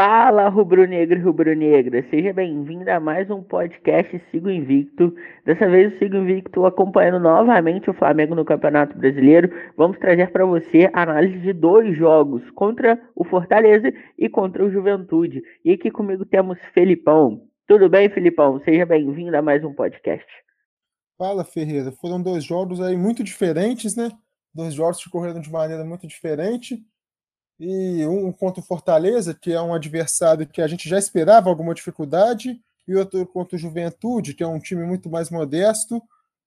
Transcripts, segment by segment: Fala, rubro-negro e rubro-negra, seja bem-vindo a mais um podcast Sigo Invicto. Dessa vez o Sigo Invicto acompanhando novamente o Flamengo no Campeonato Brasileiro. Vamos trazer para você a análise de dois jogos, contra o Fortaleza e contra o Juventude. E aqui comigo temos Felipão. Tudo bem, Felipão? Seja bem-vindo a mais um podcast. Fala, Ferreira. Foram dois jogos aí muito diferentes, né? Dois jogos que correram de maneira muito diferente. E um contra o Fortaleza, que é um adversário que a gente já esperava alguma dificuldade, e outro contra o Juventude, que é um time muito mais modesto,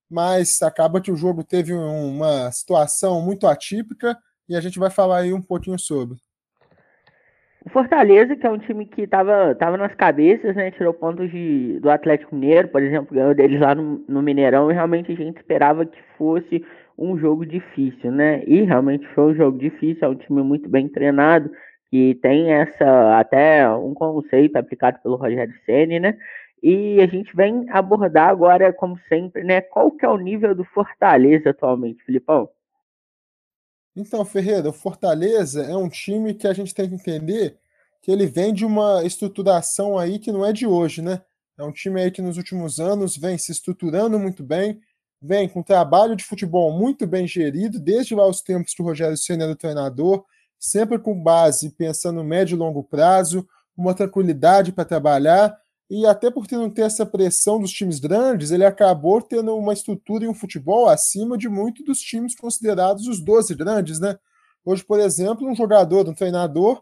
mas acaba que o jogo teve uma situação muito atípica, e a gente vai falar aí um pouquinho sobre. O Fortaleza, que é um time que estava nas cabeças, né, tirou pontos do Atlético Mineiro, por exemplo, ganhou deles lá no Mineirão, e realmente a gente esperava que fosse um jogo difícil, né? E realmente foi um jogo difícil, é um time muito bem treinado, que tem até um conceito aplicado pelo Rogério Ceni, né? E a gente vem abordar agora, como sempre, né? Qual que é o nível do Fortaleza atualmente, Felipão? Então, Ferreira, o Fortaleza é um time que a gente tem que entender que ele vem de uma estruturação aí que não é de hoje, né? É um time aí que nos últimos anos vem se estruturando muito bem, vem com um trabalho de futebol muito bem gerido, desde lá os tempos que o Rogério Ceni era treinador, sempre com base, pensando no médio e longo prazo, uma tranquilidade para trabalhar, e até por não ter essa pressão dos times grandes, ele acabou tendo uma estrutura e um futebol acima de muito dos times considerados os 12 grandes, né? Hoje, por exemplo, um treinador,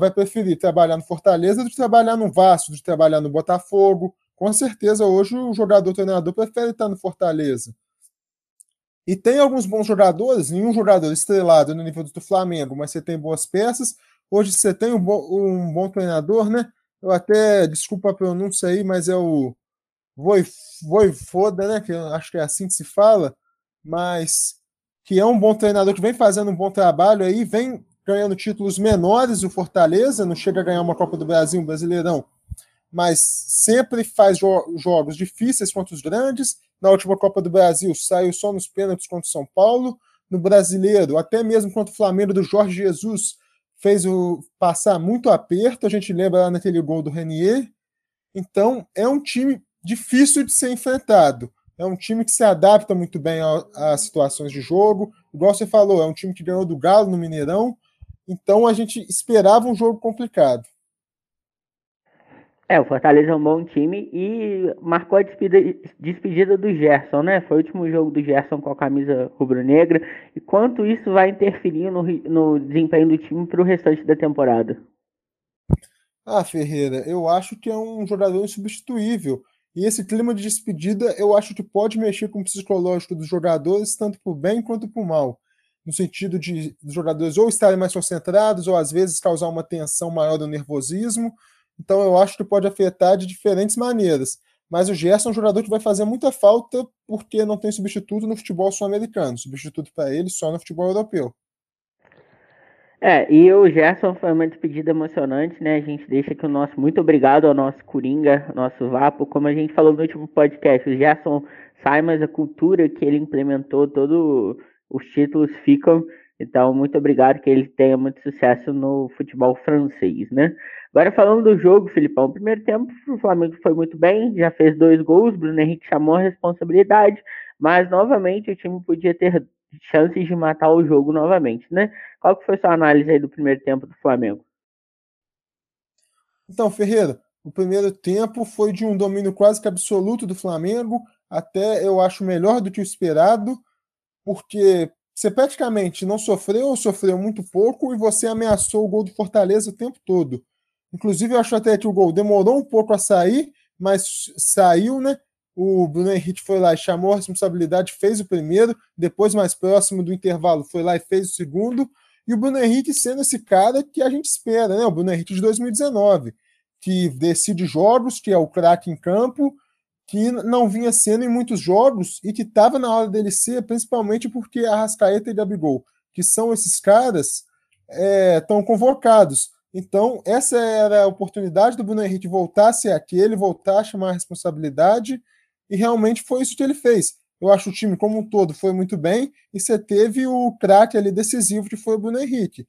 vai preferir trabalhar no Fortaleza do que trabalhar no Vasco, do que trabalhar no Botafogo. Com certeza, hoje, o treinador prefere estar no Fortaleza. E tem alguns bons jogadores, nenhum jogador estrelado no nível do Flamengo, mas você tem boas peças. Hoje você tem um bom treinador, né? Eu até, desculpa a pronúncia aí, mas é o Vojvoda, né? Que eu acho que é assim que se fala, mas que é um bom treinador, que vem fazendo um bom trabalho aí, vem ganhando títulos menores, o Fortaleza, não chega a ganhar uma Copa do Brasil, um Brasileirão, mas sempre faz jogos difíceis contra os grandes. Na última Copa do Brasil saiu só nos pênaltis contra o São Paulo, no Brasileiro, até mesmo contra o Flamengo do Jorge Jesus, fez o passar muito aperto, a gente lembra lá naquele gol do Renier. Então é um time difícil de ser enfrentado, é um time que se adapta muito bem às situações de jogo, igual você falou, é um time que ganhou do Galo no Mineirão, então a gente esperava um jogo complicado. O Fortaleza é um bom time e marcou a despedida do Gerson, né? Foi o último jogo do Gerson com a camisa rubro-negra. E quanto isso vai interferir no desempenho do time para o restante da temporada? Ferreira, eu acho que é um jogador insubstituível. E esse clima de despedida, eu acho que pode mexer com o psicológico dos jogadores, tanto por bem quanto por mal. No sentido de os jogadores ou estarem mais concentrados, ou às vezes causar uma tensão maior do nervosismo. Então eu acho que pode afetar de diferentes maneiras. Mas o Gerson é um jogador que vai fazer muita falta porque não tem substituto no futebol sul-americano. Substituto para ele só no futebol europeu. E o Gerson foi uma despedida emocionante, né? A gente deixa aqui o nosso muito obrigado ao nosso Coringa, nosso Vapo. Como a gente falou no último podcast, o Gerson sai, mas a cultura que ele implementou, todos os títulos ficam. Então, muito obrigado, que ele tenha muito sucesso no futebol francês, né? Agora, falando do jogo, Felipão, no primeiro tempo, o Flamengo foi muito bem, já fez 2 gols, Bruno Henrique chamou a responsabilidade, mas, novamente, o time podia ter chances de matar o jogo novamente, né? Qual que foi sua análise aí do primeiro tempo do Flamengo? Então, Ferreira, o primeiro tempo foi de um domínio quase que absoluto do Flamengo, até, eu acho, melhor do que o esperado, porque você praticamente não sofreu ou sofreu muito pouco e você ameaçou o gol do Fortaleza o tempo todo. Inclusive, eu acho até que o gol demorou um pouco a sair, mas saiu, né? O Bruno Henrique foi lá e chamou a responsabilidade, fez o primeiro, depois, mais próximo do intervalo, foi lá e fez o segundo. E o Bruno Henrique sendo esse cara que a gente espera, né? O Bruno Henrique de 2019, que decide jogos, que é o craque em campo, que não vinha sendo em muitos jogos e que estava na hora dele ser, principalmente porque Arrascaeta e Gabigol, que são esses caras, estão convocados. Então, essa era a oportunidade do Bruno Henrique voltar a ser aquele, voltar a chamar a responsabilidade, e realmente foi isso que ele fez. Eu acho que o time como um todo foi muito bem, e você teve o craque ali decisivo, que foi o Bruno Henrique.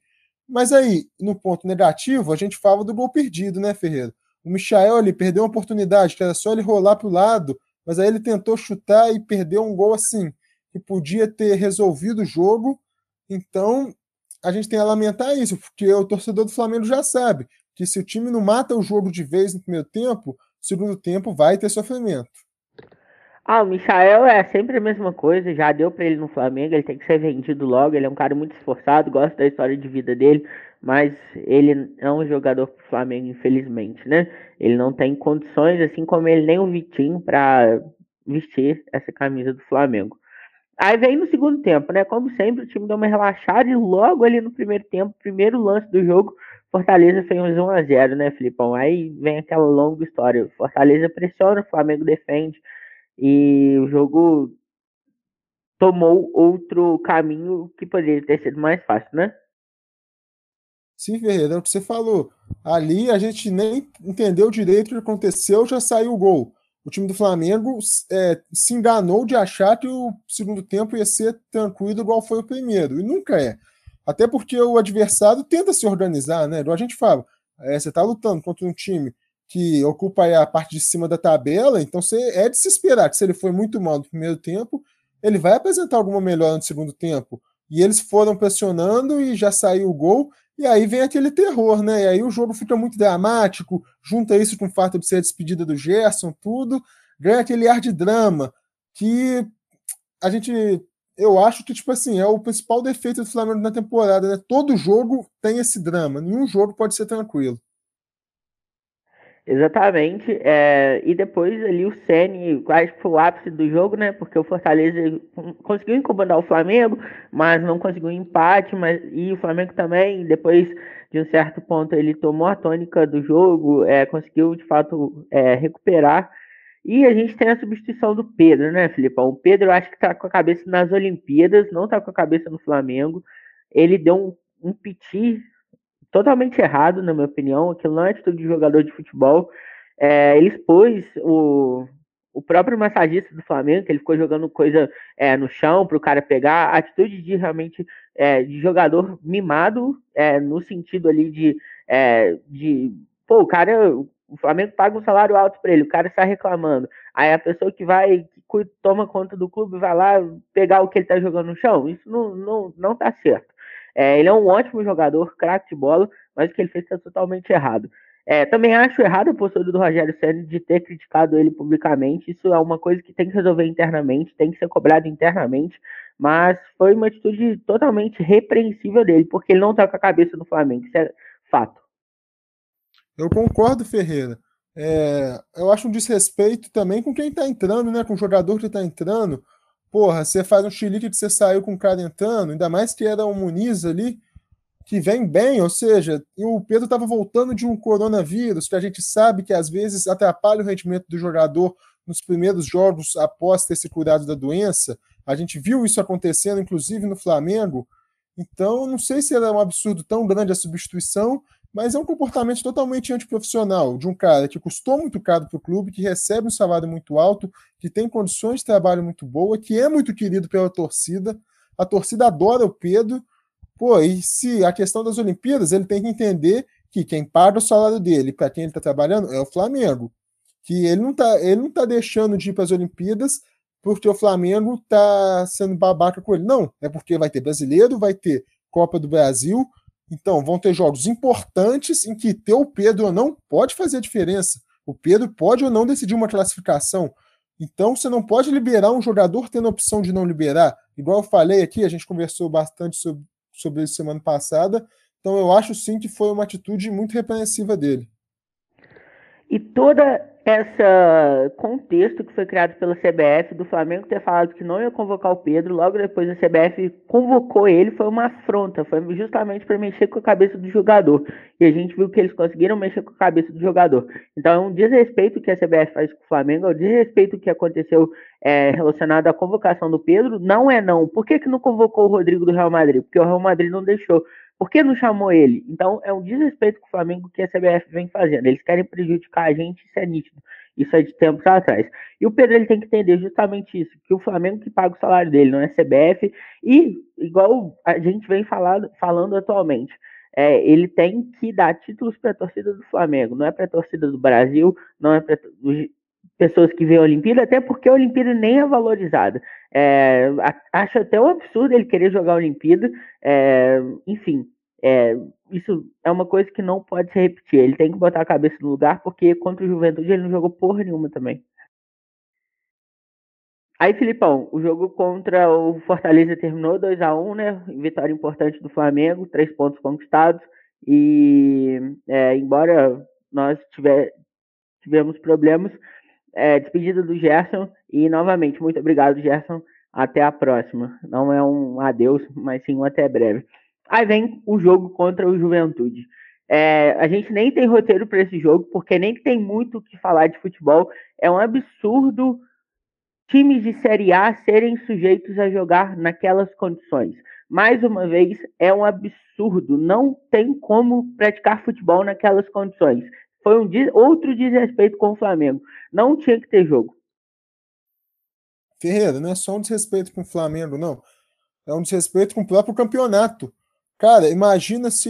Mas aí, no ponto negativo, a gente fala do gol perdido, né, Ferreira? O Michael, ele perdeu uma oportunidade, que era só ele rolar para o lado, mas aí ele tentou chutar e perdeu um gol assim, que podia ter resolvido o jogo. Então, a gente tem a lamentar isso, porque o torcedor do Flamengo já sabe que se o time não mata o jogo de vez no primeiro tempo, no segundo tempo vai ter sofrimento. Ah, o Michael é sempre a mesma coisa, já deu pra ele no Flamengo, ele tem que ser vendido logo, ele é um cara muito esforçado, gosto da história de vida dele, mas ele é um jogador pro Flamengo, infelizmente, né? Ele não tem condições, assim como ele nem o Vitinho, pra vestir essa camisa do Flamengo. Aí vem no segundo tempo, né? Como sempre, o time deu uma relaxada e logo ali no primeiro tempo, primeiro lance do jogo, Fortaleza fez uns 1-0, né, Felipão? Aí vem aquela longa história, Fortaleza pressiona, o Flamengo defende, e o jogo tomou outro caminho que poderia ter sido mais fácil, né? Sim, Ferreira, é o que você falou. Ali a gente nem entendeu direito o que aconteceu, já saiu o gol. O time do Flamengo se enganou de achar que o segundo tempo ia ser tranquilo igual foi o primeiro, e nunca é. Até porque o adversário tenta se organizar, né? Igual a gente fala, você está lutando contra um time que ocupa aí a parte de cima da tabela, então é de se esperar que se ele foi muito mal no primeiro tempo, ele vai apresentar alguma melhora no segundo tempo. E eles foram pressionando e já saiu o gol, e aí vem aquele terror, né? E aí o jogo fica muito dramático, junta isso com o fato de ser a despedida do Gerson, tudo, ganha aquele ar de drama, que a gente... Eu acho que, tipo assim, é o principal defeito do Flamengo na temporada, né? Todo jogo tem esse drama, nenhum jogo pode ser tranquilo. Exatamente, e depois ali o Ceni, acho que foi o ápice do jogo, né, porque o Fortaleza conseguiu incomodar o Flamengo, mas não conseguiu empate, e o Flamengo também, depois de um certo ponto, ele tomou a tônica do jogo, conseguiu de fato recuperar, e a gente tem a substituição do Pedro, né, Felipão? O Pedro, eu acho que tá com a cabeça nas Olimpíadas, não tá com a cabeça no Flamengo, ele deu um piti totalmente errado, na minha opinião, aquilo não é atitude de jogador de futebol. Ele expôs o próprio massagista do Flamengo, que ele ficou jogando coisa no chão para o cara pegar, atitude de realmente de jogador mimado, no sentido ali de pô, o cara, o Flamengo paga um salário alto para ele, o cara está reclamando, aí a pessoa que vai, que toma conta do clube, vai lá pegar o que ele está jogando no chão, isso não está certo. Ele é um ótimo jogador, craque de bola, mas o que ele fez está totalmente errado. Também acho errado a postura do Rogério Ceni de ter criticado ele publicamente. Isso é uma coisa que tem que resolver internamente, tem que ser cobrado internamente, mas foi uma atitude totalmente repreensível dele, porque ele não está com a cabeça do Flamengo, isso é fato. Eu concordo, Ferreira. Eu acho um desrespeito também com quem está entrando, né? Com o jogador que está entrando. Porra, você faz um xilique que você saiu com o cara entrando, ainda mais que era o Muniz ali, que vem bem, ou seja, o Pedro estava voltando de um coronavírus, que a gente sabe que às vezes atrapalha o rendimento do jogador nos primeiros jogos após ter se curado da doença. A gente viu isso acontecendo, inclusive, no Flamengo. Então, não sei se era um absurdo tão grande a substituição, mas é um comportamento totalmente antiprofissional de um cara que custou muito caro para o clube, que recebe um salário muito alto, que tem condições de trabalho muito boa, que é muito querido pela torcida. A torcida adora o Pedro. Pô, e se a questão das Olimpíadas, ele tem que entender que quem paga o salário dele, para quem ele está trabalhando, é o Flamengo. Que ele não tá deixando de ir para as Olimpíadas porque o Flamengo está sendo babaca com ele. Não, é porque vai ter brasileiro, vai ter Copa do Brasil... Então, vão ter jogos importantes em que ter o Pedro ou não pode fazer a diferença. O Pedro pode ou não decidir uma classificação. Então, você não pode liberar um jogador tendo a opção de não liberar. Igual eu falei aqui, a gente conversou bastante sobre isso semana passada. Então, eu acho sim que foi uma atitude muito repreensiva dele. E toda esse contexto que foi criado pela CBF, do Flamengo ter falado que não ia convocar o Pedro, logo depois a CBF convocou ele, foi uma afronta, foi justamente para mexer com a cabeça do jogador, e a gente viu que eles conseguiram mexer com a cabeça do jogador. Então é um desrespeito que a CBF faz com o Flamengo, é um desrespeito que aconteceu relacionado à convocação do Pedro, não é não. Por que não convocou o Rodrigo do Real Madrid? Porque o Real Madrid não deixou. Por que não chamou ele? Então, é um desrespeito com o Flamengo que a CBF vem fazendo. Eles querem prejudicar a gente, isso é nítido. Isso é de tempos atrás. E o Pedro ele tem que entender justamente isso, que o Flamengo que paga o salário dele, não é a CBF. E, igual a gente vem falando atualmente, ele tem que dar títulos para a torcida do Flamengo, não é para a torcida do Brasil, não é para pessoas que veem a Olimpíada, até porque a Olimpíada nem é valorizada. Acho até um absurdo ele querer jogar a Olimpíada, enfim, isso é uma coisa que não pode se repetir. Ele tem que botar a cabeça no lugar, porque contra o Juventude ele não jogou porra nenhuma também. Aí, Felipão, o jogo contra o Fortaleza terminou 2-1, né? Vitória importante do Flamengo, 3 pontos conquistados. E embora nós tivemos problemas, despedida do Gerson. E, novamente, muito obrigado, Gerson. Até a próxima. Não é um adeus, mas sim um até breve. Aí vem o jogo contra o Juventude. A gente nem tem roteiro para esse jogo, porque nem tem muito o que falar de futebol. É um absurdo times de Série A serem sujeitos a jogar naquelas condições. Mais uma vez, é um absurdo. Não tem como praticar futebol naquelas condições. Foi outro desrespeito com o Flamengo. Não tinha que ter jogo. Ferreira, não é só um desrespeito com o Flamengo, não. É um desrespeito com o próprio campeonato. Cara, imagina se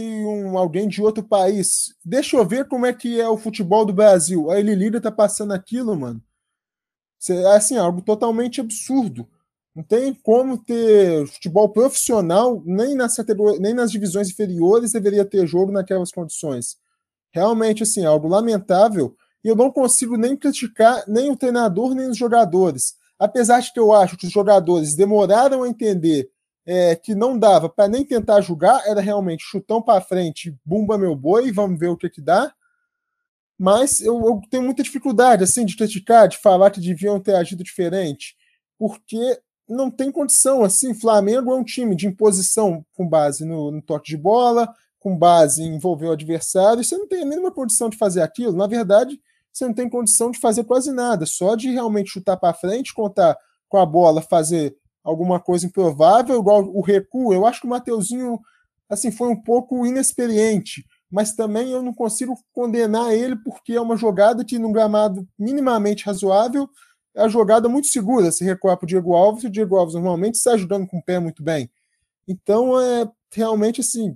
alguém de outro país... Deixa eu ver como é que é o futebol do Brasil. A Elilira tá passando aquilo, mano. É assim, algo totalmente absurdo. Não tem como ter futebol profissional, nem nas divisões inferiores deveria ter jogo naquelas condições. Realmente, assim, algo lamentável. E eu não consigo nem criticar nem o treinador, nem os jogadores. Apesar de que eu acho que os jogadores demoraram a entender que não dava para nem tentar jogar, era realmente chutão para frente, bumba meu boi, vamos ver o que dá. Mas eu tenho muita dificuldade, assim, de criticar, de falar que deviam ter agido diferente, porque não tem condição, assim. Flamengo é um time de imposição com base no toque de bola, com base em envolver o adversário, e você não tem a mínima condição de fazer aquilo. Na verdade, você não tem condição de fazer quase nada, só de realmente chutar para frente, contar com a bola, fazer alguma coisa improvável, igual o recuo. Eu acho que o Mateuzinho, assim, foi um pouco inexperiente, mas também eu não consigo condenar ele, porque é uma jogada que, num gramado minimamente razoável, é uma jogada muito segura, se recuar para o Diego Alves, e o Diego Alves normalmente sai jogando com o pé muito bem. Então, realmente, assim,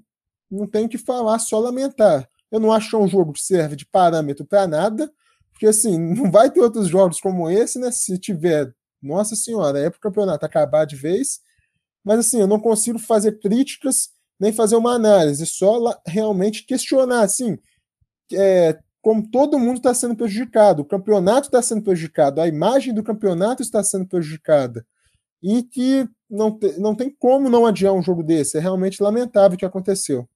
não tem o que falar, só lamentar. Eu não acho que é um jogo que serve de parâmetro para nada, porque, assim, não vai ter outros jogos como esse, né? Se tiver, nossa senhora, é para o campeonato acabar de vez. Mas, assim, eu não consigo fazer críticas, nem fazer uma análise, só realmente questionar, assim, como todo mundo está sendo prejudicado, o campeonato está sendo prejudicado, a imagem do campeonato está sendo prejudicada, e que não tem como não adiar um jogo desse. É realmente lamentável o que aconteceu.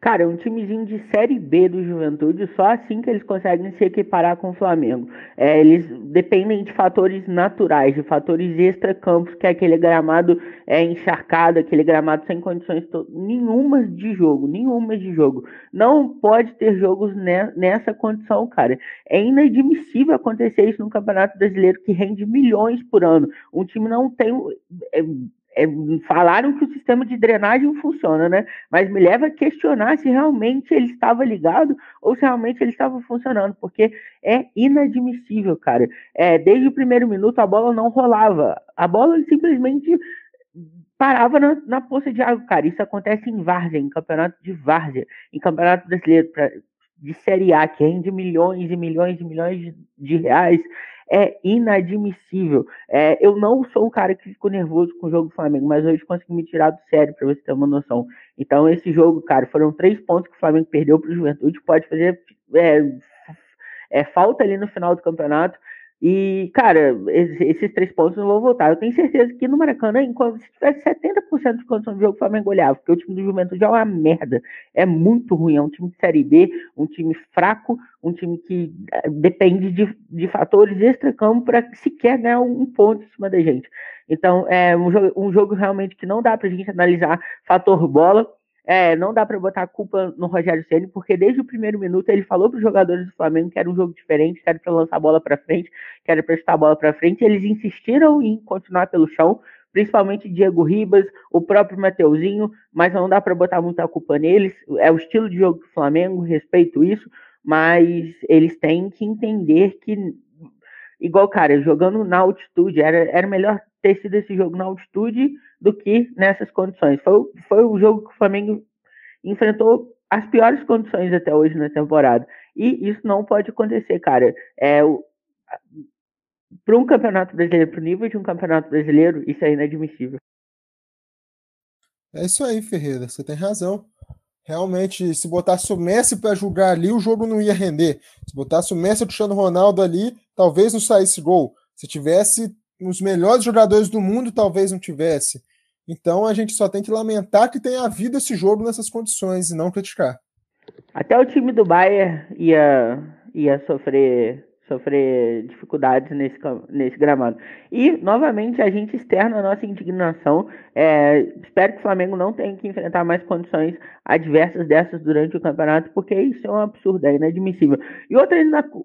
Cara, é um timezinho de Série B do Juventude, só assim que eles conseguem se equiparar com o Flamengo. Eles dependem de fatores naturais, de fatores extra-campos, que é aquele gramado encharcado, aquele gramado sem condições nenhumas de jogo. Não pode ter jogos nessa condição, cara. É inadmissível acontecer isso num Campeonato Brasileiro que rende milhões por ano. Um time não tem... falaram que o sistema de drenagem funciona, né? Mas me leva a questionar se realmente ele estava ligado ou se realmente ele estava funcionando, porque é inadmissível, cara. Desde o primeiro minuto a bola não rolava, a bola simplesmente parava na poça de água, cara. Isso acontece em várzea, em campeonato de várzea, em campeonato brasileiro de Série A, que rende milhões e milhões e milhões de reais. É inadmissível. Eu não sou um cara que fico nervoso com o jogo do Flamengo, mas hoje consegui me tirar do sério, para você ter uma noção. Então, esse jogo, cara, foram 3 pontos que o Flamengo perdeu para o Juventude, pode fazer falta ali no final do campeonato. E, cara, esses 3 pontos não vão voltar. Eu tenho certeza que no Maracanã, se tivesse 70% de condição de jogo, o Flamengo olhava, porque o time do Juventude é uma merda. É muito ruim, é um time de Série B, um time fraco, um time que depende de fatores extra-campo para sequer ganhar um ponto em cima da gente. Então, é um jogo realmente que não dá para a gente analisar fator bola. Não dá para botar a culpa no Rogério Ceni, porque desde o primeiro minuto ele falou para os jogadores do Flamengo que era um jogo diferente, que era para lançar a bola para frente, que era para chutar a bola para frente. Eles insistiram em continuar pelo chão, principalmente Diego Ribas, o próprio Mateuzinho, mas não dá para botar muita culpa neles. É o estilo de jogo do Flamengo, respeito isso, mas eles têm que entender que, igual, cara, jogando na altitude, era melhor ter sido esse jogo na altitude do que nessas condições. Foi o jogo que o Flamengo enfrentou as piores condições até hoje na temporada. E isso não pode acontecer, cara. Para um campeonato brasileiro, para o nível de um campeonato brasileiro, isso é inadmissível. É isso aí, Ferreira. Você tem razão. Realmente, se botasse o Messi para jogar ali, o jogo não ia render. Se botasse o Messi e o Cristiano Ronaldo ali, talvez não saísse gol. Se tivesse os melhores jogadores do mundo, talvez não tivesse. Então, a gente só tem que lamentar que tenha havido esse jogo nessas condições e não criticar. Até o time do Bayern ia sofrer dificuldades nesse gramado. E, novamente, a gente externa a nossa indignação. Espero que o Flamengo não tenha que enfrentar mais condições adversas dessas durante o campeonato, porque isso é um absurdo, é inadmissível. E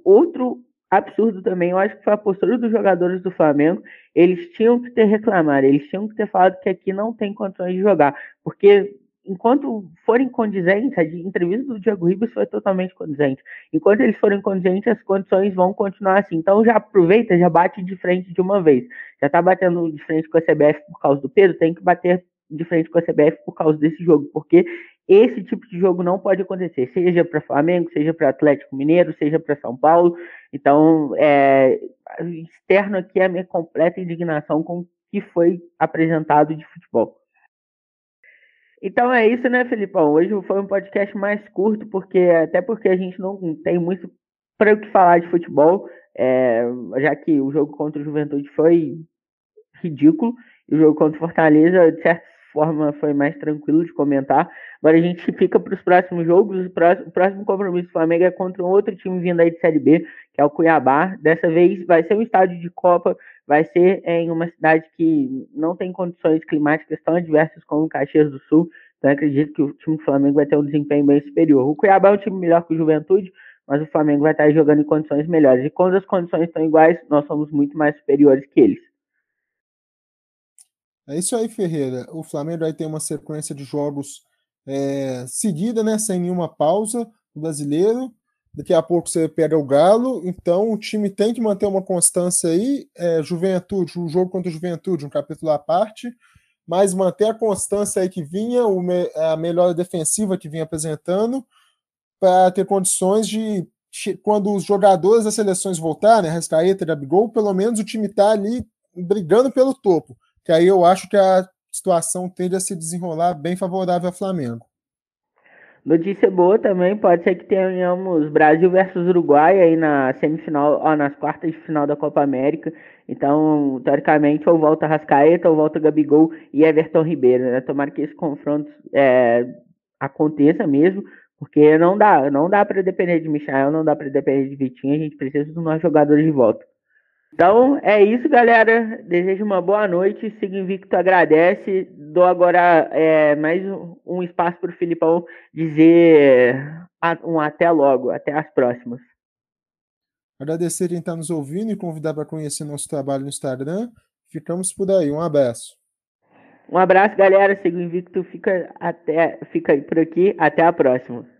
outro absurdo também, eu acho que foi a postura dos jogadores do Flamengo. Eles tinham que ter reclamado, eles tinham que ter falado que aqui não tem condições de jogar, porque enquanto forem condizentes, a entrevista do Diego Ribas foi totalmente condizente. Enquanto eles forem condizentes, as condições vão continuar assim. Então já aproveita, já bate de frente de uma vez. Já tá batendo de frente com a CBF por causa do Pedro, tem que bater de frente com a CBF por causa desse jogo, porque esse tipo de jogo não pode acontecer, seja para Flamengo, seja para Atlético Mineiro, seja para São Paulo. Então, externo aqui a minha completa indignação com o que foi apresentado de futebol. Então é isso, né, Felipão? Hoje foi um podcast mais curto, até porque a gente não tem muito para o que falar de futebol, já que o jogo contra o Juventude foi ridículo, e o jogo contra o Fortaleza, de certa forma, foi mais tranquilo de comentar. Agora a gente fica para os próximos jogos. O próximo compromisso do Flamengo é contra um outro time vindo aí de Série B, que é o Cuiabá. Dessa vez vai ser um estádio de Copa, vai ser em uma cidade que não tem condições climáticas tão adversas como o Caxias do Sul, então acredito que o time do Flamengo vai ter um desempenho bem superior. O Cuiabá é um time melhor que o Juventude, mas o Flamengo vai estar jogando em condições melhores, e quando as condições estão iguais, nós somos muito mais superiores que eles. É isso aí, Ferreira. O Flamengo vai ter uma sequência de jogos seguida, né, sem nenhuma pausa, o brasileiro. Daqui a pouco você pega o Galo, então o time tem que manter uma constância aí. Juventude, o jogo contra o Juventude, um capítulo à parte, mas manter a constância aí que vinha, a melhora defensiva que vinha apresentando, para ter condições de, quando os jogadores das seleções voltarem, Arrascaeta e Gabigol, pelo menos o time está ali brigando pelo topo. Que aí eu acho que a situação tende a se desenrolar bem favorável ao Flamengo. Notícia boa também, pode ser que tenhamos Brasil versus Uruguai aí nas quartas de final da Copa América. Então, teoricamente, ou volta Arrascaeta, ou volta Gabigol e Everton Ribeiro, né? Tomara que esse confronto aconteça mesmo, porque não dá para depender de Michael, não dá para depender de Vitinho, a gente precisa dos nossos jogadores de volta. Então é isso, galera. Desejo uma boa noite. Sigo Invicto agradece. Dou agora mais um espaço para o Felipão dizer um até logo, até as próximas. Agradecer quem está nos ouvindo e convidar para conhecer nosso trabalho no Instagram. Ficamos por aí. Um abraço. Um abraço, galera. Sigo Invicto fica por aqui. Até a próxima.